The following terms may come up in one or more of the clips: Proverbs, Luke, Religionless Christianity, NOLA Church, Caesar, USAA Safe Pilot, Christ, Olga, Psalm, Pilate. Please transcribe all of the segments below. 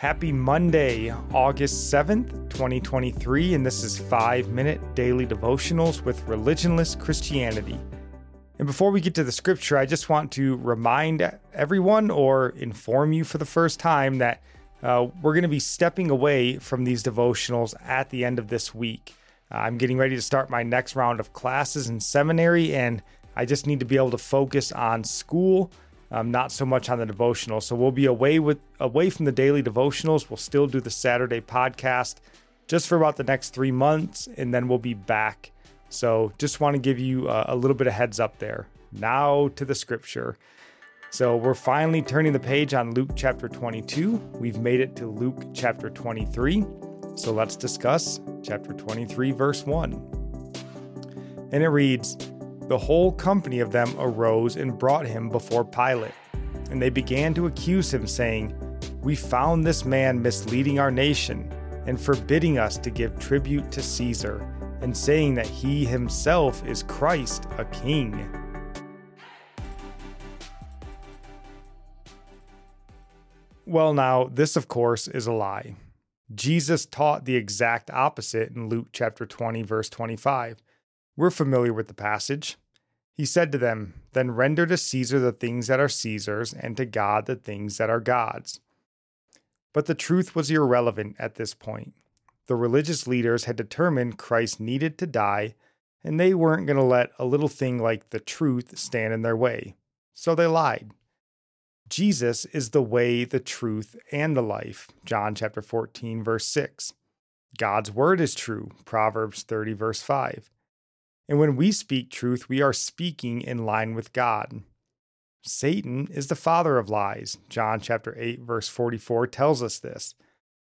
Happy Monday, August 7th, 2023, and this is 5-Minute Daily Devotionals with Religionless Christianity. And before we get to the scripture, I just want to remind everyone or inform you for the first time that we're going to be stepping away from these devotionals at the end of this week. I'm getting ready to start my next round of classes in seminary, and I just need to be able to focus on school. Not so much on the devotional. So we'll be away from the daily devotionals. We'll still do the Saturday podcast just for about the next 3 months, and then we'll be back. So just want to give you a little bit of heads up there. Now to the scripture. So we're finally turning the page on Luke chapter 22. We've made it to Luke chapter 23. So let's discuss chapter 23, verse 1. And it reads, "The whole company of them arose and brought him before Pilate. And they began to accuse him, saying, 'We found this man misleading our nation and forbidding us to give tribute to Caesar, and saying that he himself is Christ, a king.'" Well, now, this, of course, is a lie. Jesus taught the exact opposite in Luke chapter 20, verse 25. We're familiar with the passage. He said to them, "Then render to Caesar the things that are Caesar's, and to God the things that are God's." But the truth was irrelevant at this point. The religious leaders had determined Christ needed to die, and they weren't going to let a little thing like the truth stand in their way. So they lied. Jesus is the way, the truth, and the life. John chapter 14, verse 6. God's word is true. Proverbs 30, verse 5. And when we speak truth, we are speaking in line with God. Satan is the father of lies. John chapter 8, verse 44 tells us this.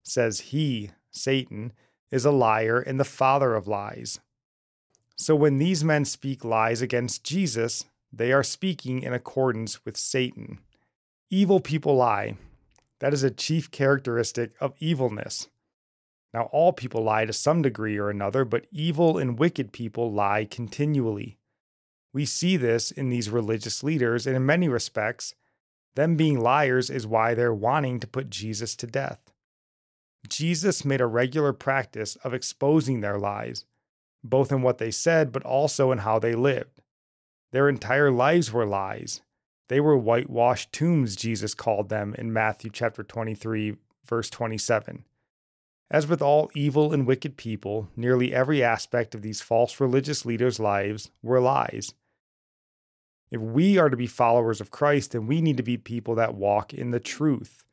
It says he, Satan, is a liar and the father of lies. So when these men speak lies against Jesus, they are speaking in accordance with Satan. Evil people lie. That is a chief characteristic of evilness. Now, all people lie to some degree or another, but evil and wicked people lie continually. We see this in these religious leaders, and in many respects, them being liars is why they're wanting to put Jesus to death. Jesus made a regular practice of exposing their lies, both in what they said, but also in how they lived. Their entire lives were lies. They were whitewashed tombs, Jesus called them in Matthew chapter 23, verse 27. As with all evil and wicked people, nearly every aspect of these false religious leaders' lives were lies. If we are to be followers of Christ, then we need to be people that walk in the truth.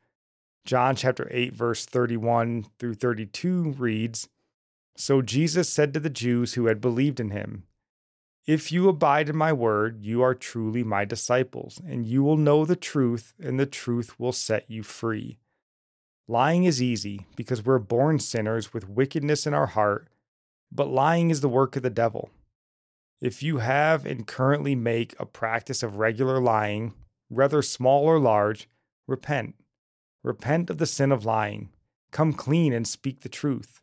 John chapter 8, verse 31 through 32 reads, "So Jesus said to the Jews who had believed in him, 'If you abide in my word, you are truly my disciples, and you will know the truth, and the truth will set you free.'" Lying is easy because we're born sinners with wickedness in our heart, but lying is the work of the devil. If you have and currently make a practice of regular lying, whether small or large, repent. Repent of the sin of lying. Come clean and speak the truth.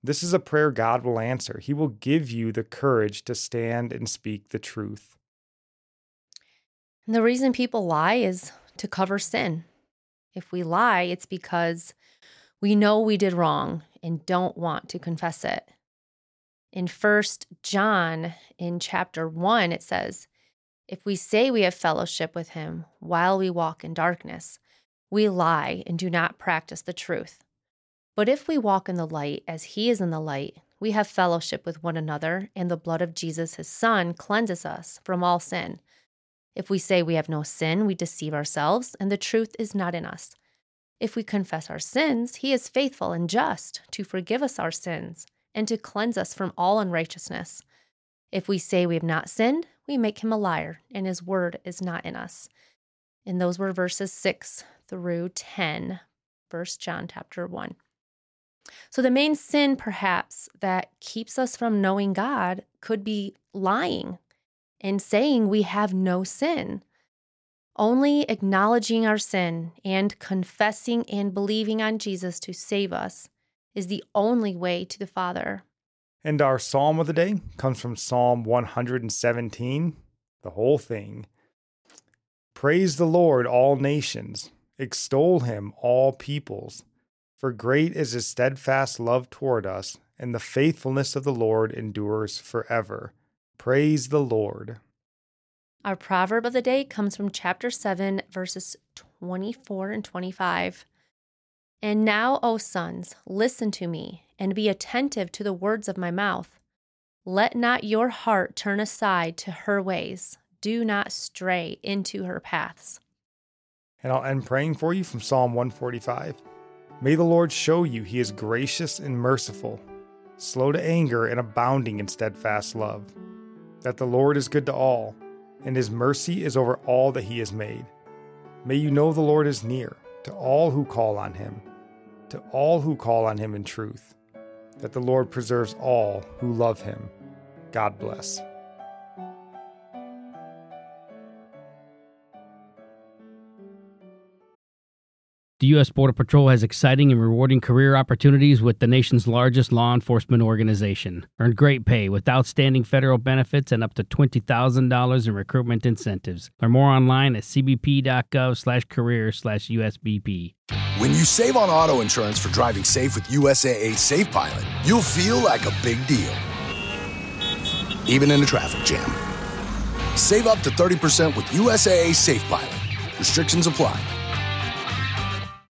This is a prayer God will answer. He will give you the courage to stand and speak the truth. And the reason people lie is to cover sin. If we lie, it's because we know we did wrong and don't want to confess it. In 1 John, in chapter 1, it says, "If we say we have fellowship with him while we walk in darkness, we lie and do not practice the truth. But if we walk in the light as he is in the light, we have fellowship with one another, and the blood of Jesus, his son, cleanses us from all sin. If we say we have no sin, we deceive ourselves, and the truth is not in us. If we confess our sins, he is faithful and just to forgive us our sins and to cleanse us from all unrighteousness. If we say we have not sinned, we make him a liar, and his word is not in us." And those were verses 6 through 10, 1 John chapter 1. So the main sin, perhaps, that keeps us from knowing God could be lying and saying we have no sin. Only acknowledging our sin and confessing and believing on Jesus to save us is the only way to the Father. And our psalm of the day comes from Psalm 117, the whole thing. "Praise the Lord, all nations. Extol him, all peoples. For great is his steadfast love toward us, and the faithfulness of the Lord endures forever. Praise the Lord. Our proverb of the day comes from chapter 7, verses 24 and 25. And now, O sons, listen to me, and be attentive to the words of my mouth. Let not your heart turn aside to her ways. Do not stray into her paths. And I'll end praying for you from Psalm 145. May the Lord show you he is gracious and merciful, slow to anger and abounding in steadfast love, that the Lord is good to all, and his mercy is over all that he has made. May you know the Lord is near to all who call on him, to all who call on him in truth, that the Lord preserves all who love him. God bless. The U.S. Border Patrol has exciting and rewarding career opportunities with the nation's largest law enforcement organization. Earn great pay with outstanding federal benefits and up to $20,000 in recruitment incentives. Learn more online at cbp.gov/career/USBP. When you save on auto insurance for driving safe with USAA Safe Pilot, you'll feel like a big deal, even in a traffic jam. Save up to 30% with USAA Safe Pilot. Restrictions apply.